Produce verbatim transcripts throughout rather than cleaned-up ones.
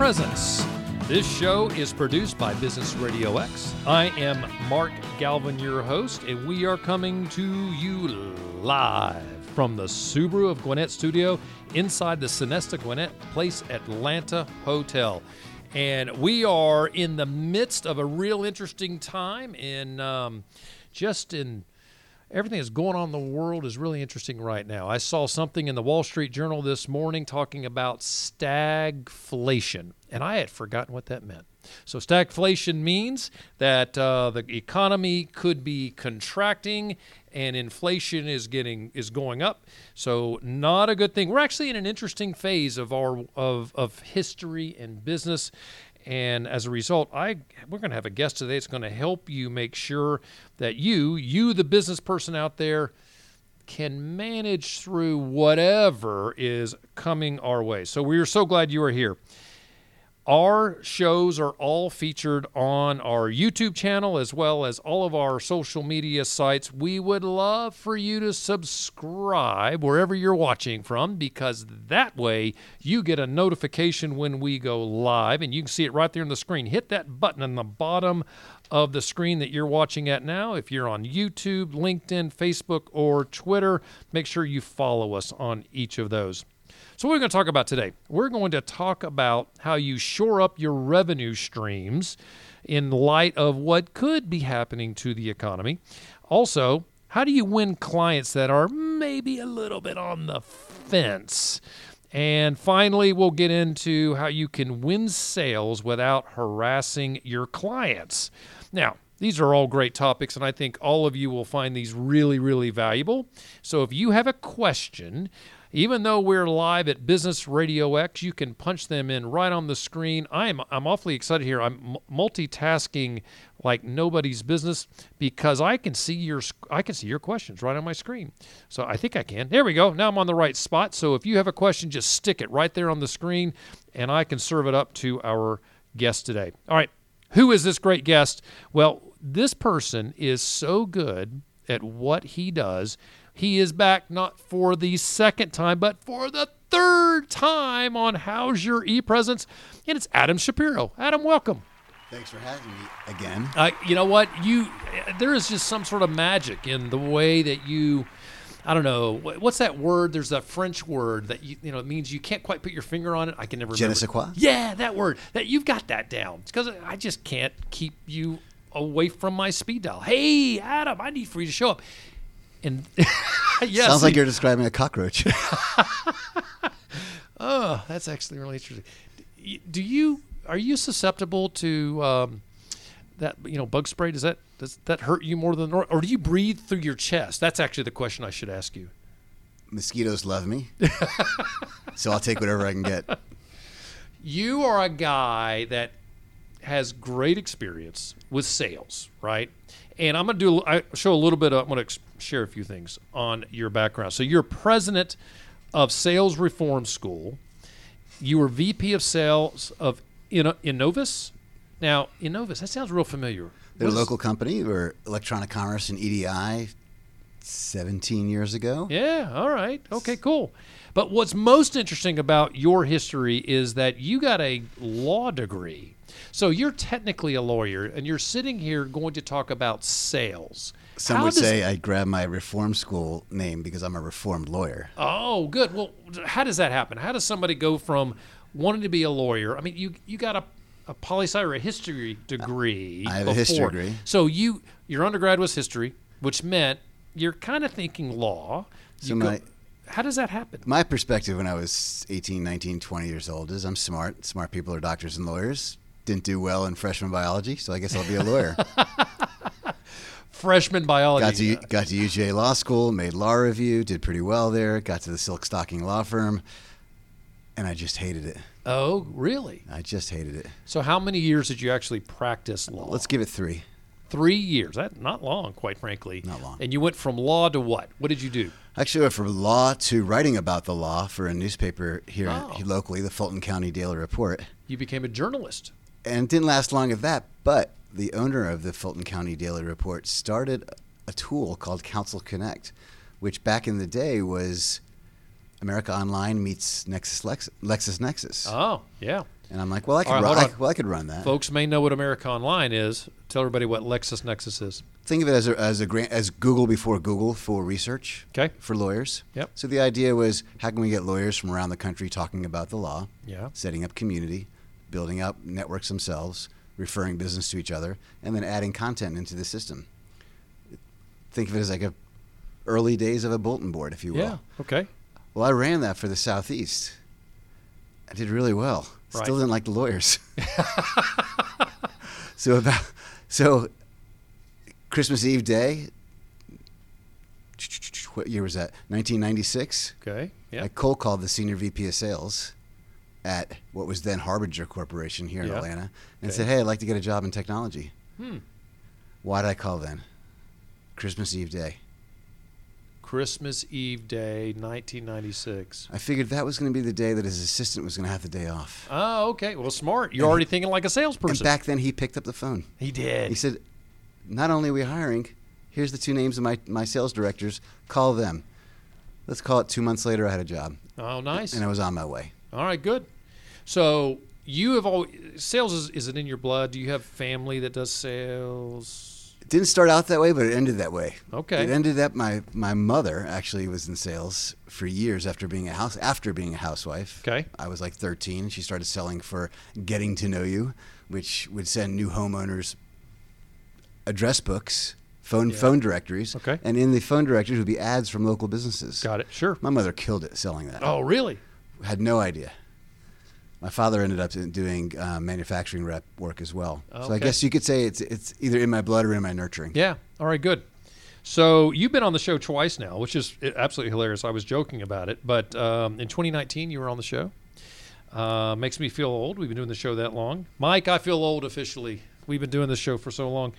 Presence. This show is produced by Business Radio X. I am Mark Galvin, your host, and we are coming to you live from the Subaru of Gwinnett studio inside the Sinesta Gwinnett Place Atlanta Hotel. And we are in the midst of a real interesting time in um, just in everything that's going on in the world is really interesting right now. I saw something in the Wall Street Journal this morning talking about stagflation, and I had forgotten what that meant. So stagflation means that uh, the economy could be contracting and inflation is getting is going up. So not a good thing. We're actually in an interesting phase of our of of history and business. And as a result, I we're going to have a guest today that's going to help you make sure that you, you the business person out there, can manage through whatever is coming our way. So we are so glad you are here. Our shows are all featured on our YouTube channel as well as all of our social media sites. We would love for you to subscribe wherever you're watching from, because that way you get a notification when we go live, and you can see it right there on the screen. Hit that button on the bottom of the screen that you're watching at now. If you're on YouTube, LinkedIn, Facebook, or Twitter, make sure you follow us on each of those. So what we're going to talk about today, we're going to talk about how you shore up your revenue streams in light of what could be happening to the economy. Also, how do you win clients that are maybe a little bit on the fence? And finally, we'll get into how you can win sales without harassing your clients. Now, these are all great topics, and I think all of you will find these really, really valuable. So if you have a question, even though we're live at Business Radio X, you can punch them in right on the screen. I'm I'm awfully excited here. I'm multitasking like nobody's business because I can see your I can see your questions right on my screen. So I think I can. There we go. Now I'm on the right spot. So if you have a question, just stick it right there on the screen, and I can serve it up to our guest today. All right. Who is this great guest? Well, this person is so good at what he does. He is back not for the second time, but for the third time on How's Your ePresence, and it's Adam Shapiro. Adam, welcome. Thanks for having me again. Uh, you know what? You there is just some sort of magic in the way that you, I don't know, what's that word? There's that French word that you, you know, it means you can't quite put your finger on it. I can never remember. Je ne sais quoi? Yeah, that word. That you've got that down. It's because I just can't keep you away from my speed dial. Hey, Adam, I need for you to show up. And yes, sounds like you're describing a cockroach. Oh, that's actually really interesting. Do you are you susceptible to um, that? You know, bug spray. Does that does that hurt you more than normal, or do you breathe through your chest? That's actually the question I should ask you. Mosquitoes love me, so I'll take whatever I can get. You are a guy that has great experience with sales, right? And I'm going to do I show a little bit of, I'm going to share a few things on your background. So you're president of Sales Reform School. You were V P of Sales of Innovus. Now, Innovus, that sounds real familiar. They're a local company. We're electronic commerce and E D I seventeen years ago. Yeah, all right. Okay, cool. But what's most interesting about your history is that you got a law degree. So you're technically a lawyer, and you're sitting here going to talk about sales. Some how would say I grabbed my reform school name because I'm a reformed lawyer. Oh, good. Well, how does that happen? How does somebody go from wanting to be a lawyer? I mean, you you got a, a poli-sci or a history degree. I have before. a history degree. So you your undergrad was history, which meant you're kind of thinking law. So you my, go, how does that happen? My perspective when I was eighteen, nineteen, twenty years old is I'm smart. Smart people are doctors and lawyers. Didn't do well in freshman biology, so I guess I'll be a lawyer. Freshman biology. Got to, yeah. got to U G A Law School, made law review, did pretty well there, got to the Silk Stocking Law Firm, and I just hated it. Oh, really? I just hated it. So how many years did you actually practice law? Let's give it three. Three years. That not long, quite frankly. Not long. And you went from law to what? What did you do? Actually, I went from law to writing about the law for a newspaper here oh. locally, the Fulton County Daily Report. You became a journalist. And it didn't last long of that, but the owner of the Fulton County Daily Report started a tool called Counsel Connect, which back in the day was America Online meets Nexis Lex- LexisNexis. Oh, yeah. And I'm like, well, I could, right, run, I, well, I could run that. Folks may know what America Online is. Tell everybody what LexisNexis is. Think of it as a, as a grant, as Google before Google for research, okay, for lawyers. Yep. So the idea was, how can we get lawyers from around the country talking about the law, yeah, setting up community, building up networks themselves, referring business to each other, and then adding content into the system. Think of it as like a early days of a bulletin board, if you will. Yeah, okay. Well, I ran that for the Southeast. I did really well. Right. Still didn't like the lawyers. so about so Christmas Eve day, what year was that? nineteen ninety-six. Okay. Yeah. I cold called the senior V P of sales at what was then Harbinger Corporation here in yeah. Atlanta, and okay. said, "Hey, I'd like to get a job in technology." Hmm. Why did I call then? Christmas Eve day. Christmas Eve day, nineteen ninety-six. I figured that was going to be the day that his assistant was going to have the day off. Oh, okay. Well, smart. You're and already thinking like a salesperson. And back then, he picked up the phone. He did. He said, not only are we hiring, here's the two names of my, my sales directors. Call them. Let's call it two months later, I had a job. Oh, nice. And I was on my way. All right, good. So you have always, sales, is, is it in your blood? Do you have family that does sales? Didn't start out that way, but it ended that way. Okay. It ended up my, my mother actually was in sales for years after being a house after being a housewife. Okay. I was like thirteen. She started selling for Getting to Know You, which would send new homeowners address books, phone yeah. phone directories. Okay. And in the phone directories would be ads from local businesses. Got it. Sure. My mother killed it selling that. Oh, really? Had no idea. My father ended up doing uh, manufacturing rep work as well. Okay. So I guess you could say it's it's either in my blood or in my nurturing. Yeah. All right, good. So you've been on the show twice now, which is absolutely hilarious. I was joking about it. But um, in twenty nineteen, you were on the show. Uh, makes me feel old. We've been doing the show that long. Mike, I feel old officially. We've been doing this show for so long.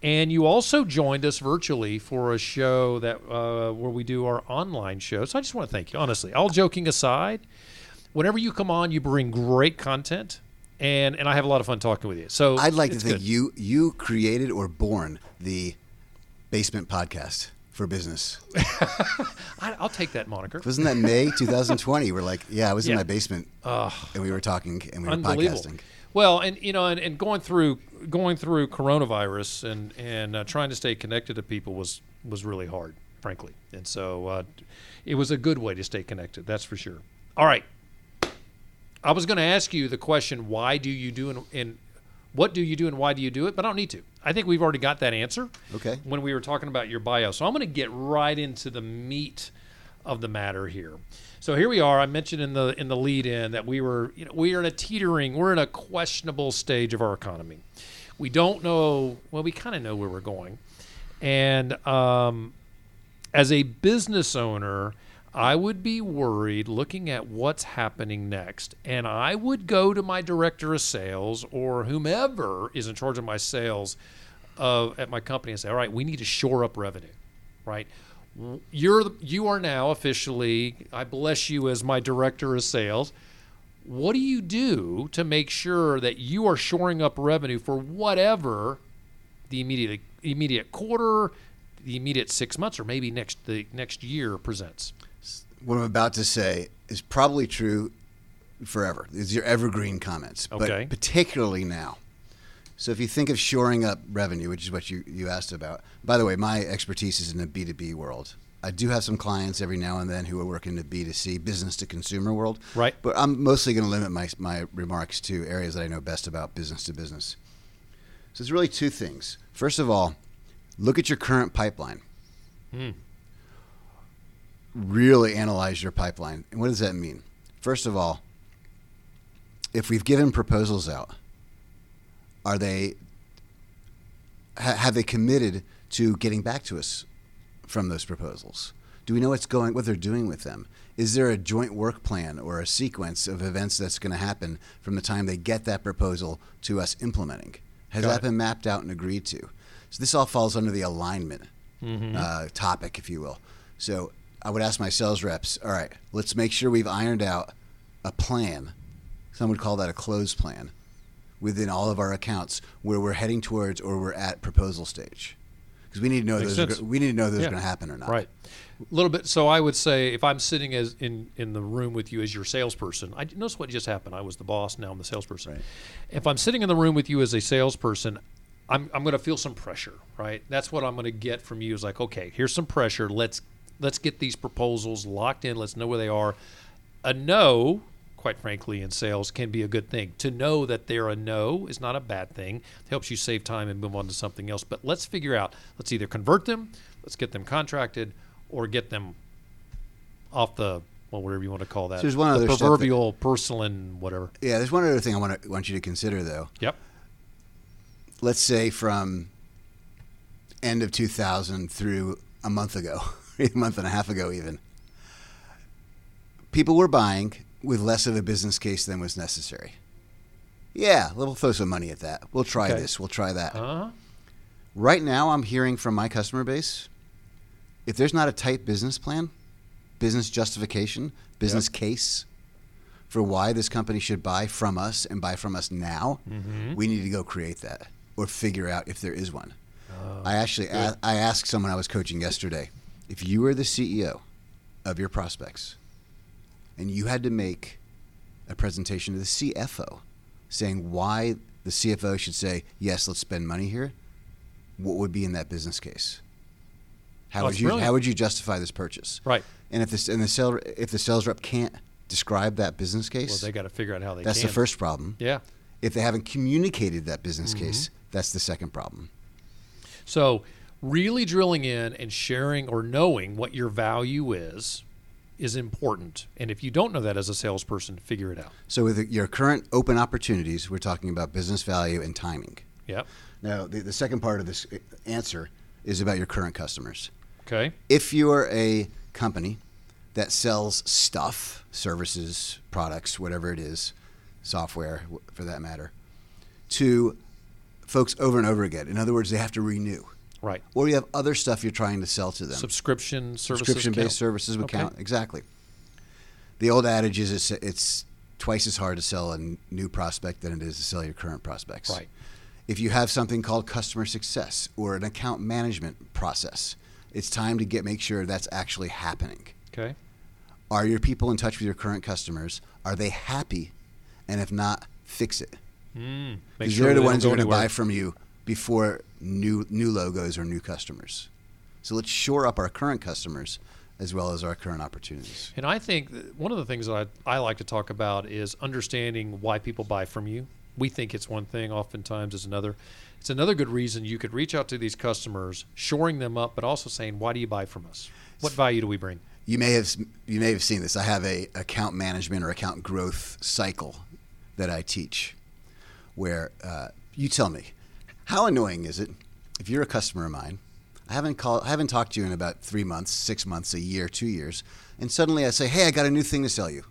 And you also joined us virtually for a show that uh, where we do our online show. So I just want to thank you, honestly. All joking aside, whenever you come on, you bring great content, and, and I have a lot of fun talking with you. So I'd like to think good. you you created or born the Basement Podcast for business. I, I'll take that moniker. Wasn't that May twenty twenty? We're like, yeah, I was yeah. in my basement, uh, and we were talking and we were podcasting. Well, and you know, and, and going through going through coronavirus and and uh, trying to stay connected to people was was really hard, frankly. And so uh, it was a good way to stay connected. That's for sure. All right. I was going to ask you the question, why do you do and, and what do you do and why do you do it? But I don't need to. I think we've already got that answer okay. when we were talking about your bio. So I'm going to get right into the meat of the matter here. So here we are. I mentioned in the in the lead-in that we were you know, we are in a teetering, we're in a questionable stage of our economy. We don't know, well, we kind of know where we're going. And um, as a business owner, I would be worried looking at what's happening next. And I would go to my director of sales or whomever is in charge of my sales uh, at my company and say, all right, we need to shore up revenue, right? You're, you are now officially, I bless you as my director of sales. What do you do to make sure that you are shoring up revenue for whatever the immediate, immediate quarter, the immediate six months, or maybe next the next year presents? What I'm about to say is probably true forever. It's your evergreen comments, okay. but particularly now. So if you think of shoring up revenue, which is what you, you asked about, by the way, my expertise is in the B two B world. I do have some clients every now and then who are working in the B two C, business to consumer world. Right. But I'm mostly going to limit my, my remarks to areas that I know best about, business to business. So it's really two things. First of all, look at your current pipeline. Hmm. Really analyze your pipeline. And what does that mean? First of all, if we've given proposals out, are they ha- have they committed to getting back to us from those proposals? Do we know what's going, what they're doing with them? Is there a joint work plan or a sequence of events that's going to happen from the time they get that proposal to us implementing? Has Got that it. been mapped out and agreed to? So this all falls under the alignment mm-hmm. uh, topic, if you will. So I would ask my sales reps, all right, let's make sure we've ironed out a plan. Some would call that a close plan within all of our accounts where we're heading towards or we're at proposal stage. because we need to know those are, we need to know those yeah. are going to happen or not. Right. A little bit. So I would say if I'm sitting as in, in the room with you as your salesperson, I notice what just happened. I was the boss. Now I'm the salesperson. Right. If I'm sitting in the room with you as a salesperson, I'm I'm going to feel some pressure, right? That's what I'm going to get from you is like, okay, here's some pressure. Let's let's get these proposals locked in. Let's know where they are. A no, quite frankly, in sales can be a good thing. To know that they're a no is not a bad thing. It helps you save time and move on to something else. But let's figure out, let's either convert them, let's get them contracted, or get them off the, well, whatever you want to call that. So there's one other the proverbial that, porcelain, whatever. Yeah, there's one other thing I want to want you to consider, though. Yep. Let's say from end of two thousand through a month ago, a month and a half ago even, people were buying with less of a business case than was necessary. Yeah, we'll throw some money at that. We'll try okay. this. We'll try that. Uh-huh. Right now, I'm hearing from my customer base, if there's not a tight business plan, business justification, business yep. case for why this company should buy from us and buy from us now, mm-hmm. we need to go create that or figure out if there is one. Uh, I actually a- I asked someone I was coaching yesterday, if you were the C E O of your prospects and you had to make a presentation to the C F O saying why the C F O should say, yes, let's spend money here, what would be in that business case? How oh, would you brilliant. How would you justify this purchase? Right. And if this and the sale if the sales rep can't describe that business case, well, they got to figure out how they. That's can. The first problem. Yeah. If they haven't communicated that business mm-hmm. case, that's the second problem. So, really drilling in and sharing or knowing what your value is is important. And if you don't know that as a salesperson, figure it out. So, with your current open opportunities, we're talking about business value and timing. Yeah. Now, the, the second part of this answer is about your current customers. Okay. If you are a company that sells stuff, services, products, whatever it is, software for that matter, to folks over and over again. In other words, they have to renew. Right. Or you have other stuff you're trying to sell to them. Subscription services. Subscription-based count. services would okay. count. Exactly. The old adage is it's, it's twice as hard to sell a new prospect than it is to sell your current prospects. Right. If you have something called customer success or an account management process, it's time to get make sure that's actually happening. Okay. Are your people in touch with your current customers? Are they happy? And if not, fix it. Mm, because sure they're the they ones who are going to buy from you before new new logos or new customers. So let's shore up our current customers as well as our current opportunities. And I think that one of the things that I, I like to talk about is understanding why people buy from you. We think it's one thing, oftentimes it's another. It's another good reason you could reach out to these customers, shoring them up, but also saying, why do you buy from us? What value do we bring? You may have you may have seen this. I have a account management or account growth cycle that I teach where uh, you tell me, how annoying is it if you're a customer of mine, I haven't called, I haven't talked to you in about three months, six months, a year, two years, and suddenly I say, hey, I got a new thing to sell you.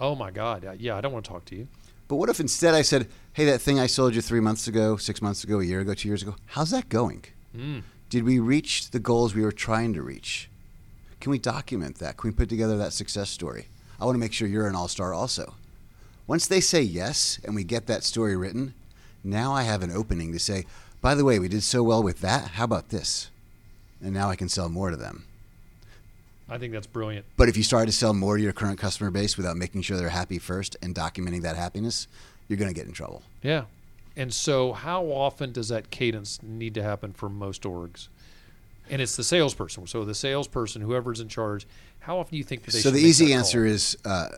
Oh my God, yeah, I don't want to talk to you. But what if instead I said, hey, that thing I sold you three months ago, six months ago, a year ago, two years ago, how's that going? Mm. Did we reach the goals we were trying to reach? Can we document that? Can we put together that success story? I want to make sure you're an all-star also. Once they say yes and we get that story written, now I have an opening to say, by the way, we did so well with that. How about this? And now I can sell more to them. I think that's brilliant. But if you start to sell more to your current customer base without making sure they're happy first and documenting that happiness, you're going to get in trouble. Yeah. And so how often does that cadence need to happen for most orgs? And it's the salesperson. So the salesperson, whoever's in charge, how often do you think that they so should make that call? So the easy answer is uh,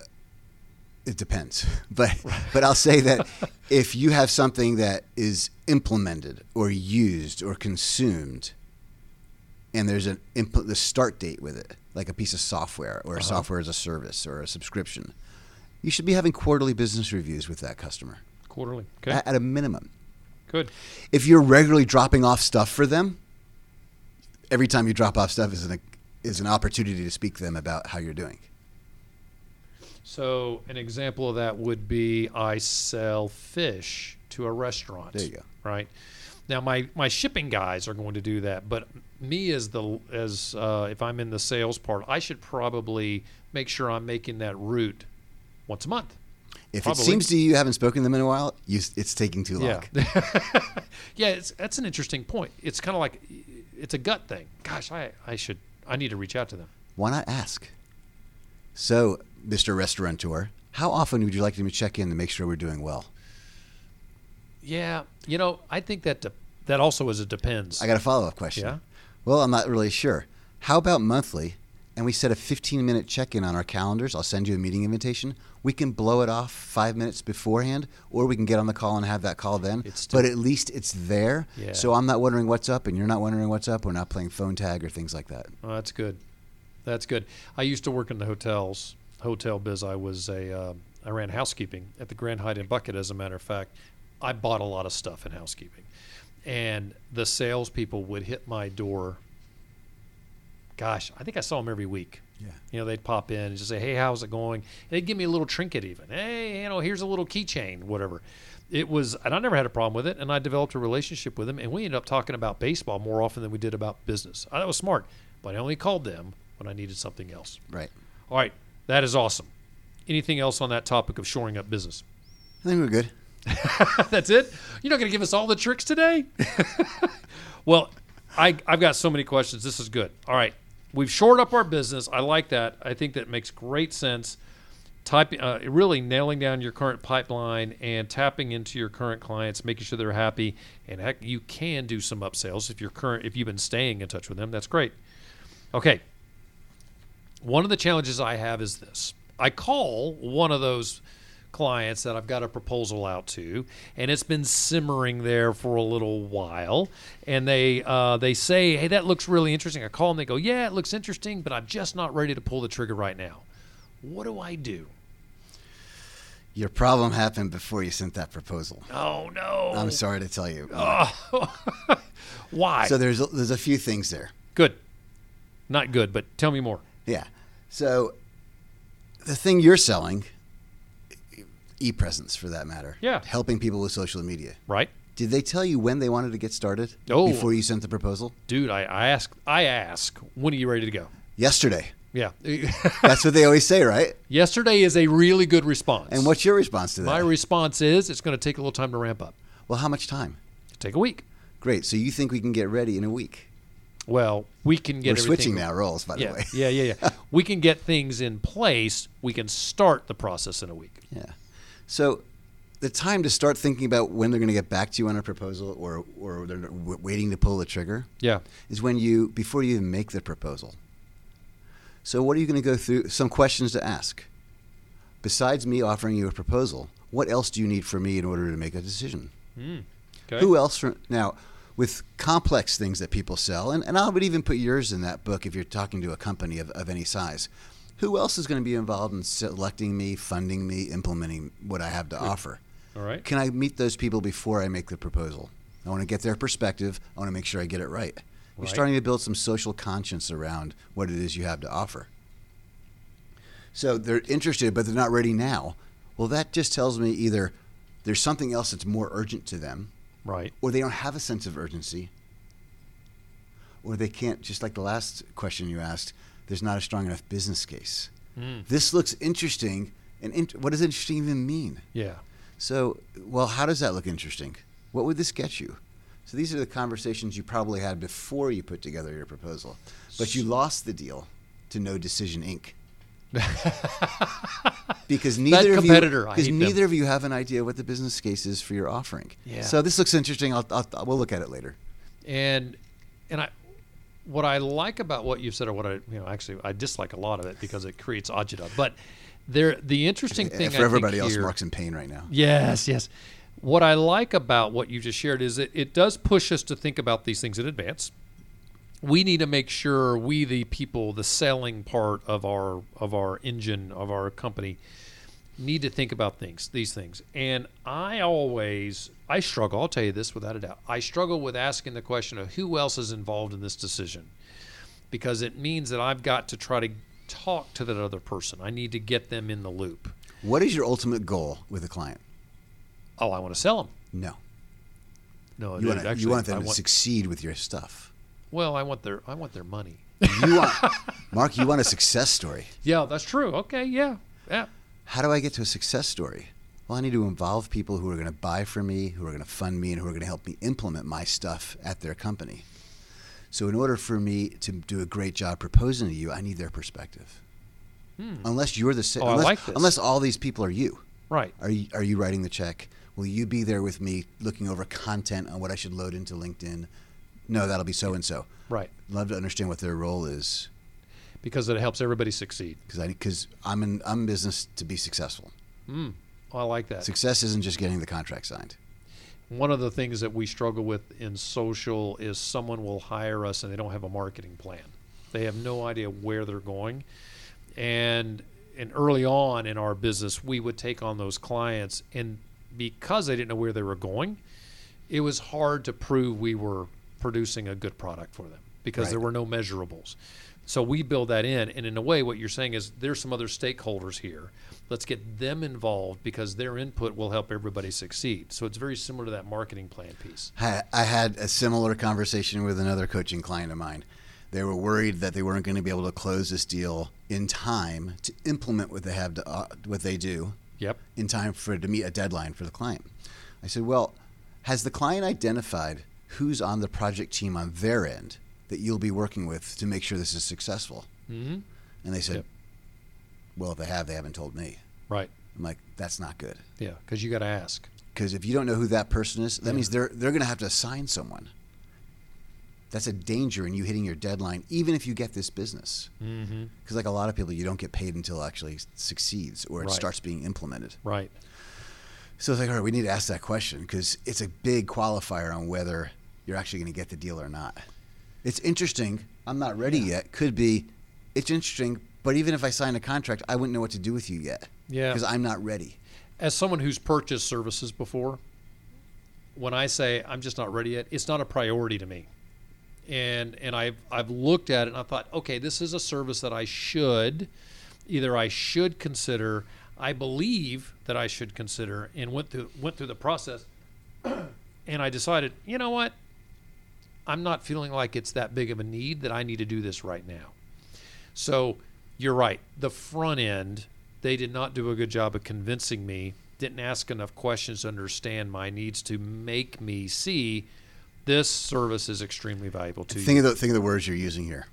it depends. But but I'll say that if you have something that is implemented or used or consumed and there's an impl- the start date with it, like a piece of software or uh-huh. software as a service or a subscription, you should be having quarterly business reviews with that customer. Quarterly, okay. At, at a minimum. Good. If you're regularly dropping off stuff for them, every time you drop off stuff is an is an opportunity to speak to them about how you're doing. So an example of that would be I sell fish to a restaurant. There you go. Right? Now my, my shipping guys are going to do that, but me as the as uh, if I'm in the sales part, I should probably make sure I'm making that route once a month. If probably. It seems to you you haven't spoken to them in a while, you, it's taking too long. Yeah, yeah it's, that's an interesting point. It's kind of like it's a gut thing. Gosh, I, I should, I need to reach out to them. Why not ask? So, Mister Restaurateur, how often would you like me to check in to make sure we're doing well? Yeah, you know, I think that de- that also is a depends. I got a follow-up question. Yeah? Well, I'm not really sure. How about monthly, and we set a fifteen-minute check-in on our calendars? I'll send you a meeting invitation. We can blow it off five minutes beforehand, or we can get on the call and have that call then. It's still, but at least it's there. Yeah. So I'm not wondering what's up, and you're not wondering what's up. We're not playing phone tag or things like that. Oh, that's good. That's good. I used to work in the hotels, hotel biz. I was a, uh, I ran housekeeping at the Grand Hyatt in Buckhead, as a matter of fact. I bought a lot of stuff in housekeeping, and the salespeople would hit my door. Gosh, I think I saw them every week. Yeah. You know, they'd pop in and just say, hey, how's it going? And they'd give me a little trinket even. Hey, you know, here's a little keychain, whatever. It was, and I never had a problem with it, and I developed a relationship with them, and we ended up talking about baseball more often than we did about business. I, that was smart, but I only called them when I needed something else. Right. All right. That is awesome. Anything else on that topic of shoring up business? I think we're good. That's it? You're not going to give us all the tricks today? Well, I, I've got so many questions. This is good. All right. We've shored up our business. I like that. I think that makes great sense. Typing, uh, really nailing down your current pipeline and tapping into your current clients, making sure they're happy. And heck, you can do some upsells if you're current. If you've been staying in touch with them, that's great. Okay. One of the challenges I have is this. I call one of those clients that I've got a proposal out to, and it's been simmering there for a little while, and they uh, they say, hey, that looks really interesting. I call them, they go, yeah, it looks interesting, but I'm just not ready to pull the trigger right now. What do I do? Your problem happened before you sent that proposal. Oh, no. I'm sorry to tell you. Oh. Why? So there's a, there's a few things there. Good. Not good, but tell me more. Yeah. So the thing you're selling, e-presence for that matter. Yeah. Helping people with social media. Right. Did they tell you when they wanted to get started oh. before you sent the proposal? Dude, I, I ask, I ask, when are you ready to go? Yesterday. Yeah. That's what they always say, right? Yesterday is a really good response. And what's your response to that? My response is it's going to take a little time to ramp up. Well, how much time? It'll take a week. Great. So you think we can get ready in a week? Well, we can get We're everything. switching now roles, by yeah, the way. yeah, yeah, yeah. We can get things in place. We can start the process in a week. Yeah. So the time to start thinking about when they're going to get back to you on a proposal or, or they're w- waiting to pull the trigger yeah. is when you before you even make the proposal. So what are you going to go through? Some questions to ask. Besides me offering you a proposal, what else do you need from me in order to make a decision? Mm. Okay. Who else? From, now, with complex things that people sell, and, and I would even put yours in that book if you're talking to a company of, of any size. Who else is going to be involved in selecting me, funding me, implementing what I have to offer? All right. Can I meet those people before I make the proposal? I want to get their perspective. I want to make sure I get it right. right. You're starting to build some social conscience around what it is you have to offer. So they're interested, but they're not ready now. Well, that just tells me either there's something else that's more urgent to them, right? Or they don't have a sense of urgency, or they can't, just like the last question you asked, there's not a strong enough business case. Mm. This looks interesting, and int- what does interesting even mean? Yeah. So, well, how does that look interesting? What would this get you? So these are the conversations you probably had before you put together your proposal, but you lost the deal to No Decision Incorporated. Because neither of you, because neither them. of you have an idea what the business case is for your offering. Yeah. So this looks interesting. I'll, I'll, we'll look at it later. And, and I. What I like about what you've said, or what I, you know, actually I dislike a lot of it because it creates agita. But there, the interesting thing for I everybody think else, here, Mark's in pain right now. Yes, yes. What I like about what you just shared is it, it does push us to think about these things in advance. We need to make sure we, the people, the selling part of our of our engine of our company, need to think about things, these things. And I always. I struggle, I'll tell you this without a doubt, I struggle with asking the question of who else is involved in this decision, because it means that I've got to try to talk to that other person. I need to get them in the loop. What is your ultimate goal with a client? Oh, I want to sell them. No. No, you, wanna, actually, you want them I to want, succeed with your stuff. Well, I want their I want their money. You want, Mark, you want a success story. Yeah, that's true. Okay, yeah. yeah. How do I get to a success story? Well, I need to involve people who are going to buy from me, who are going to fund me, and who are going to help me implement my stuff at their company. So in order for me to do a great job proposing to you, I need their perspective. Hmm. Unless you're the same. Oh, unless, I like this. Unless all these people are you. Right. Are you, are you writing the check? Will you be there with me looking over content on what I should load into LinkedIn? No, that'll be so-and-so. Right. Love to understand what their role is. Because it helps everybody succeed. Because I'm in I'm in business to be successful. Mm. Oh, I like that. Success isn't just getting the contract signed. One of the things that we struggle with in social is someone will hire us and they don't have a marketing plan. They have no idea where they're going. And and early on in our business, we would take on those clients, and because they didn't know where they were going, it was hard to prove we were producing a good product for them because right. there were no measurables. So we build that in, and in a way what you're saying is there's some other stakeholders here. Let's get them involved because their input will help everybody succeed. So it's very similar to that marketing plan piece. I had a similar conversation with another coaching client of mine. They were worried that they weren't going to be able to close this deal in time to implement what they have to uh, what they do. Yep. In time for to meet a deadline for the client. I said, well, has the client identified who's on the project team on their end that you'll be working with to make sure this is successful? Mm-hmm. And they said, yep. well, if they have, they haven't told me. Right. I'm like, that's not good. Yeah, because you got to ask. Because if you don't know who that person is, that yeah. means they're they're going to have to assign someone. That's a danger in you hitting your deadline, even if you get this business. Because mm-hmm. like a lot of people, you don't get paid until it actually succeeds or it right. starts being implemented. Right. So it's like, all right, we need to ask that question because it's a big qualifier on whether you're actually going to get the deal or not. It's interesting. I'm not ready yeah. yet. Could be. It's interesting. But even if I signed a contract, I wouldn't know what to do with you yet. Yeah. Because I'm not ready. As someone who's purchased services before, when I say I'm just not ready yet, it's not a priority to me. And and I've I've looked at it and I thought, okay, this is a service that I should, either I should consider, I believe that I should consider, and went through went through the process, and I decided, you know what, I'm not feeling like it's that big of a need that I need to do this right now. So you're right, the front end, they did not do a good job of convincing me, didn't ask enough questions to understand my needs to make me see this service is extremely valuable to you. Think of the, think of the words you're using here.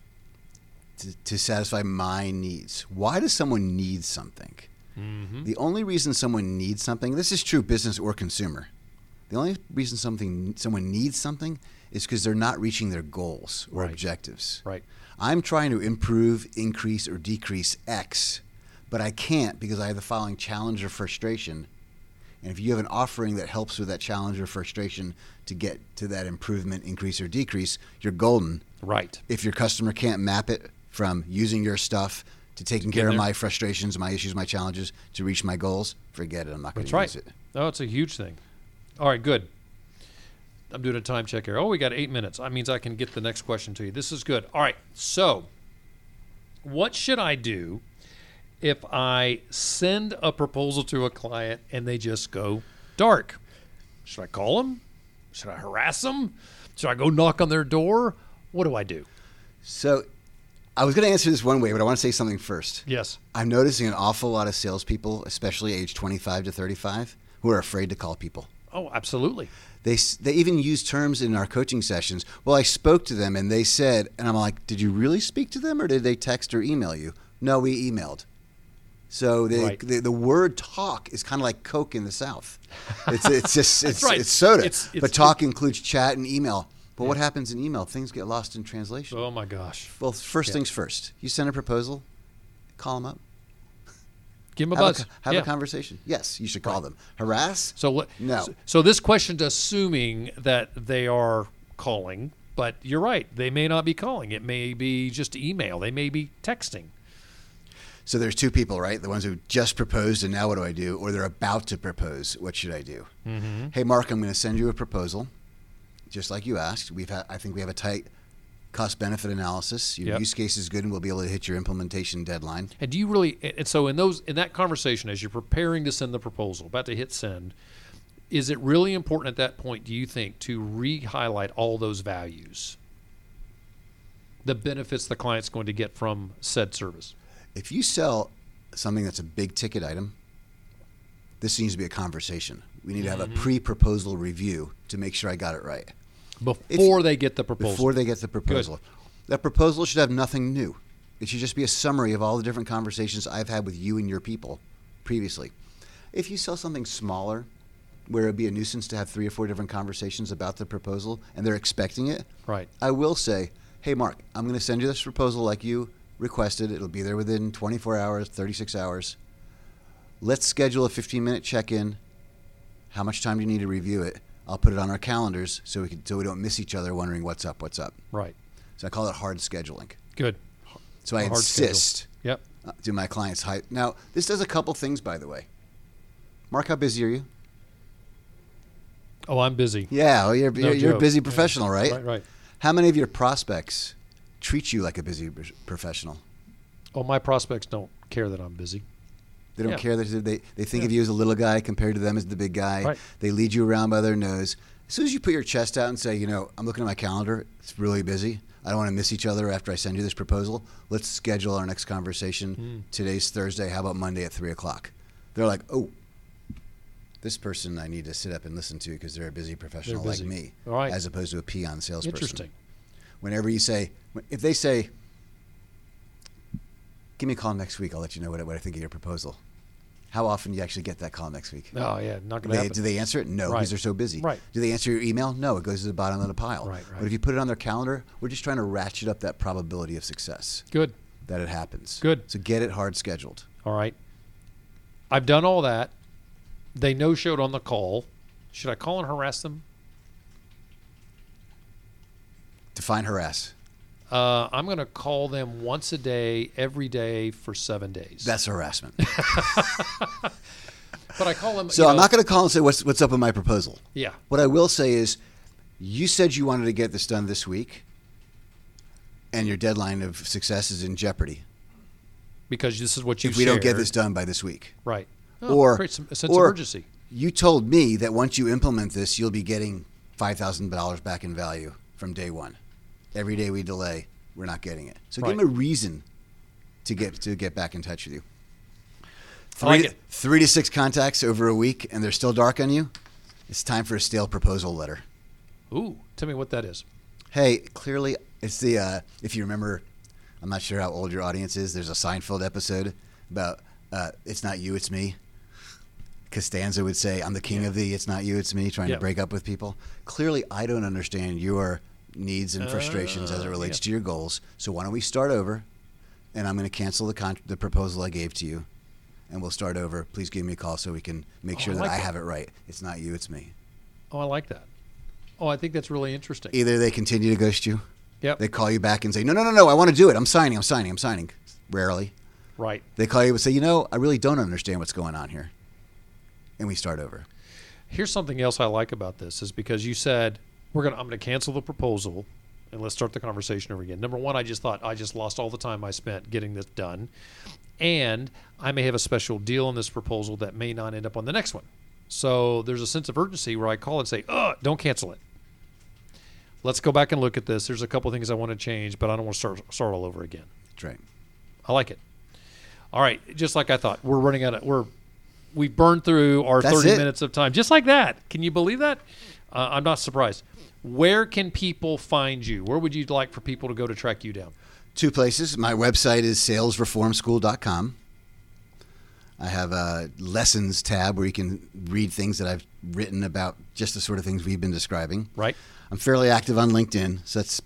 To, to satisfy my needs. Why does someone need something? Mm-hmm. The only reason someone needs something, this is true business or consumer. The only reason something someone needs something is because they're not reaching their goals or right. objectives. Right. I'm trying to improve, increase, or decrease X, but I can't because I have the following challenge or frustration. And if you have an offering that helps with that challenge or frustration to get to that improvement, increase, or decrease, you're golden. Right. If your customer can't map it from using your stuff to taking care of my frustrations, my issues, my challenges, to reach my goals, forget it. I'm not going to use it. Oh, it's a huge thing. All right, good. I'm doing a time check here. Oh, we got eight minutes. That means I can get the next question to you. This is good. All right, so what should I do if I send a proposal to a client and they just go dark? Should I call them? Should I harass them? Should I go knock on their door? What do I do? So I was going to answer this one way, but I want to say something first. Yes. I'm noticing an awful lot of salespeople, especially age twenty-five to thirty-five, who are afraid to call people. Oh, absolutely. They they even use terms in our coaching sessions. Well, I spoke to them and they said, and I'm like, did you really speak to them or did they text or email you? No, we emailed. So they, right. they, the word talk is kind of like Coke in the South. It's it's just it's, right. it's soda, it's, it's, but talk includes chat and email. But yeah. what happens in email? Things get lost in translation. Oh my gosh! Well, first yeah. things first. You send a proposal, call them up, give them a have buzz, a, have yeah. a conversation. Yes, you should call right. them. Harass? So what? No. So, so this question's assuming that they are calling, but you're right. They may not be calling. It may be just email. They may be texting. So there's two people, right? The ones who just proposed and now what do I do? Or they're about to propose. What should I do? Mm-hmm. Hey, Mark, I'm going to send you a proposal, just like you asked. We've had, I think we have a tight cost-benefit analysis. Your yep. use case is good, and we'll be able to hit your implementation deadline. And do you really? And so in those, in that conversation, as you're preparing to send the proposal, about to hit send, is it really important at that point? Do you think to re-highlight all those values, the benefits the client's going to get from said service? If you sell something that's a big ticket item, this needs to be a conversation. We need mm-hmm. to have a pre-proposal review to make sure I got it right. Before it's, they get the proposal. Before they get the proposal. Good. That proposal should have nothing new. It should just be a summary of all the different conversations I've had with you and your people previously. If you sell something smaller, where it would be a nuisance to have three or four different conversations about the proposal, and they're expecting it, right? I will say, hey, Mark, I'm going to send you this proposal like you requested. It'll be there within twenty-four hours, thirty-six hours. Let's schedule a fifteen-minute check-in. How much time do you need to review it? I'll put it on our calendars so we can, so we don't miss each other wondering what's up, what's up. Right. So I call it hard scheduling. Good. So I hard insist schedule. Yep. to my clients. Hi- now, this does a couple things, by the way. Mark, how busy are you? Oh, I'm busy. Yeah, well, you're, no you're, you're a busy professional, yeah. right? Right, right. How many of your prospects treat you like a busy professional? Oh, my prospects don't care that I'm busy. They don't yeah. care. That they, they think yeah. of you as a little guy compared to them as the big guy. Right. They lead you around by their nose. As soon as you put your chest out and say, you know, I'm looking at my calendar, it's really busy. I don't want to miss each other after I send you this proposal. Let's schedule our next conversation. Mm. Today's Thursday. How about Monday at three o'clock? They're like, oh. This person I need to sit up and listen to because they're a busy professional busy. like me, right. as opposed to a peon salesperson. Interesting. Whenever you say, if they say, give me a call next week, I'll let you know what I, what I think of your proposal. How often do you actually get that call next week? Oh, yeah, not going to happen. Do they answer it? No, right. because they're so busy. Right. Do they answer your email? No, it goes to the bottom of the pile. Right, right. But if you put it on their calendar, we're just trying to ratchet up that probability of success. Good. That it happens. Good. So get it hard scheduled. All right. I've done all that. They no-showed on the call. Should I call and harass them? Define harass. Uh, I'm going to call them once a day, every day for seven days. That's harassment. But I call them. So you know, I'm not going to call and say, what's, what's up with my proposal? Yeah. What I will say is, you said you wanted to get this done this week, and your deadline of success is in jeopardy. Because this is what you said. If we shared. don't get this done by this week. Right. Oh, or create some, a sense or of urgency. You told me that once you implement this, you'll be getting five thousand dollars back in value from day one. Every day we delay, we're not getting it. So right. give them a reason to get to get back in touch with you. Three, like to, three to six contacts over a week, and they're still dark on you. It's time for a stale proposal letter. Ooh, tell me what that is. Hey, clearly it's the uh, if you remember, I'm not sure how old your audience is. There's a Seinfeld episode about uh, it's not you, it's me. Costanza would say, I'm the king yeah. of the, it's not you, it's me, trying yeah. to break up with people. Clearly, I don't understand your needs and frustrations uh, as it relates yeah. to your goals. So why don't we start over, and I'm going to cancel the con- the proposal I gave to you, and we'll start over. Please give me a call so we can make oh, sure I like that, that I have it right. It's not you, it's me. Oh, I like that. Oh, I think that's really interesting. Either they continue to ghost you. Yep. They call you back and say, no, no, no, no, I want to do it. I'm signing, I'm signing, I'm signing. Rarely. Right. They call you and say, you know, I really don't understand what's going on here. And we start over. Here's something else I like about this is because you said we're gonna I'm gonna cancel the proposal and let's start the conversation over again. Number one, I just thought I just lost all the time I spent getting this done, and I may have a special deal on this proposal that may not end up on the next one. So there's a sense of urgency where I call and say, "Uh, don't cancel it. Let's go back and look at this. There's a couple of things I want to change, but I don't want to start start all over again." That's right. I like it. All right, just like I thought, we're running out of we're. We burned through our That's thirty it. minutes of time. Just like that. Can you believe that? Uh, I'm not surprised. Where can people find you? Where would you like for people to go to track you down? Two places. My website is sales reform school dot com. I have a lessons tab where you can read things that I've written about just the sort of things we've been describing. Right. I'm fairly active on LinkedIn, so that's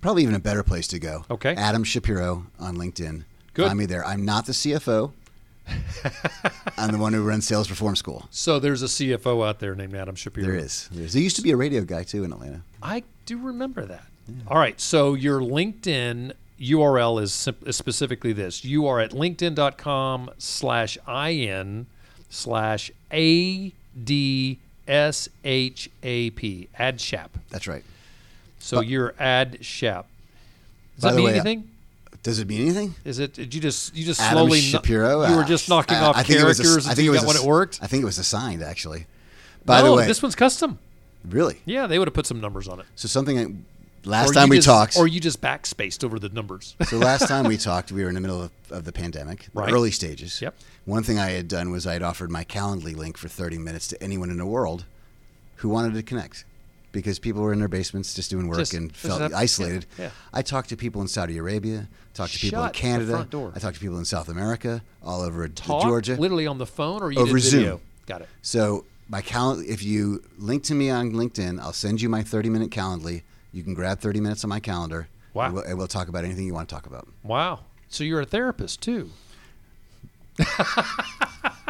probably even a better place to go. Okay. Adam Shapiro on LinkedIn. Good. Find me there. I'm not the C F O. I'm the one who runs Sales Reform School. So there's a C F O out there named Adam Shapiro. There is. There is. There used to be a radio guy, too, in Atlanta. I do remember that. Yeah. All right. So your LinkedIn U R L is specifically this. You are at linkedin.com slash IN slash A D S H A P. AdShap. That's right. So but, you're AdShap. Does that mean way, anything? I- Does it mean anything? Is it? Did you just you just Adam slowly Shapiro? No, you were just knocking uh, off I think characters. It was a, I think it was a, when it worked. I think it was assigned actually. By no, the way, this one's custom. Really? Yeah, they would have put some numbers on it. So something I, last or time we just, talked, or you just backspaced over the numbers. So last time we talked, we were in the middle of, of the pandemic, right. early stages. Yep. One thing I had done was I had offered my Calendly link for thirty minutes to anyone in the world who wanted to connect. because people were in their basements just doing work just, and felt enough, isolated. Yeah, yeah. I talked to people in Saudi Arabia, talked to people Shut in Canada, I talked to people in South America, all over Talk, Georgia. Literally on the phone or you over did Zoom. Video? Got it. So my cal- if you link to me on LinkedIn, I'll send you my thirty-minute Calendly. You can grab thirty minutes on my calendar. Wow. And we'll, and we'll talk about anything you want to talk about. Wow. So you're a therapist too.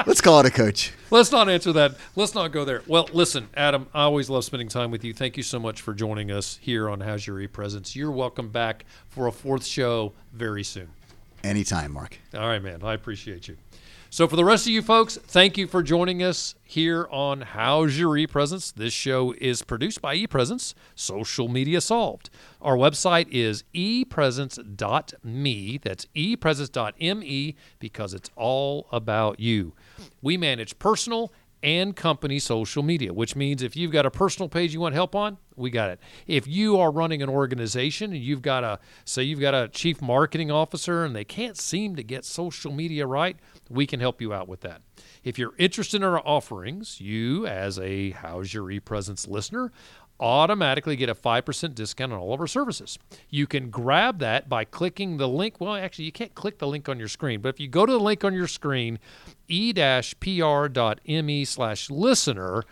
Let's call it a coach. Let's not answer that. Let's not go there. Well, listen, Adam, I always love spending time with you. Thank you so much for joining us here on How's Your E-Presence. You're welcome back for a fourth show very soon. Anytime, Mark. All right, man. I appreciate you. So for the rest of you folks, thank you for joining us here on How's Your E-Presence. This show is produced by ePresence, Social Media Solved. Our website is e presence dot me. That's e presence dot me because it's all about you. We manage personal and company social media, which means if you've got a personal page you want help on, we got it. If you are running an organization and you've got a, say you've got a chief marketing officer and they can't seem to get social media right, we can help you out with that. If you're interested in our offerings, you as a How's Your E-Presence listener automatically get a five percent discount on all of our services. You can grab that by clicking the link. Well, actually, you can't click the link on your screen, but if you go to the link on your screen, e-pr.me slash listener,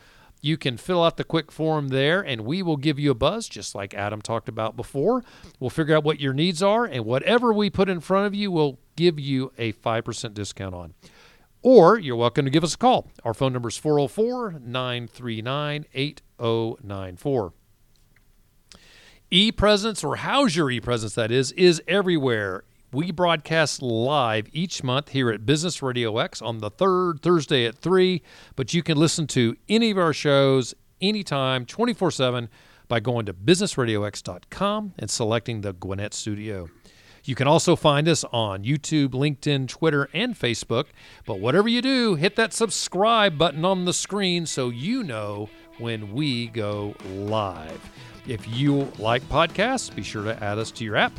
you can fill out the quick form there, and we will give you a buzz, just like Adam talked about before. We'll figure out what your needs are, and whatever we put in front of you, we'll give you a five percent discount on. Or you're welcome to give us a call. Our phone number is four oh four, nine three nine, eight oh nine four. E-Presence, or How's Your E-Presence, that is, is everywhere. We broadcast live each month here at Business Radio X on the third Thursday at three, but you can listen to any of our shows anytime, twenty-four seven, by going to business radio x dot com and selecting the Gwinnett Studio. You can also find us on YouTube, LinkedIn, Twitter, and Facebook. But whatever you do, hit that subscribe button on the screen so you know when we go live. If you like podcasts, be sure to add us to your app.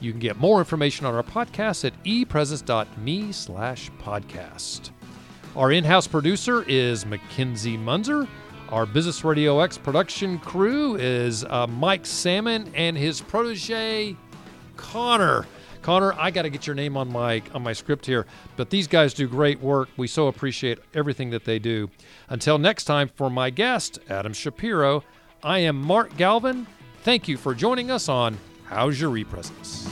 You can get more information on our podcast at epresence.me slash podcast. Our in-house producer is Mackenzie Munzer. Our Business Radio X production crew is uh, Mike Salmon and his protege, Connor. Connor, I got to get your name on my on my script here, but these guys do great work. We so appreciate everything that they do. Until next time, for my guest, Adam Shapiro, I am Mark Galvin. Thank you for joining us on How's Your E-Presence.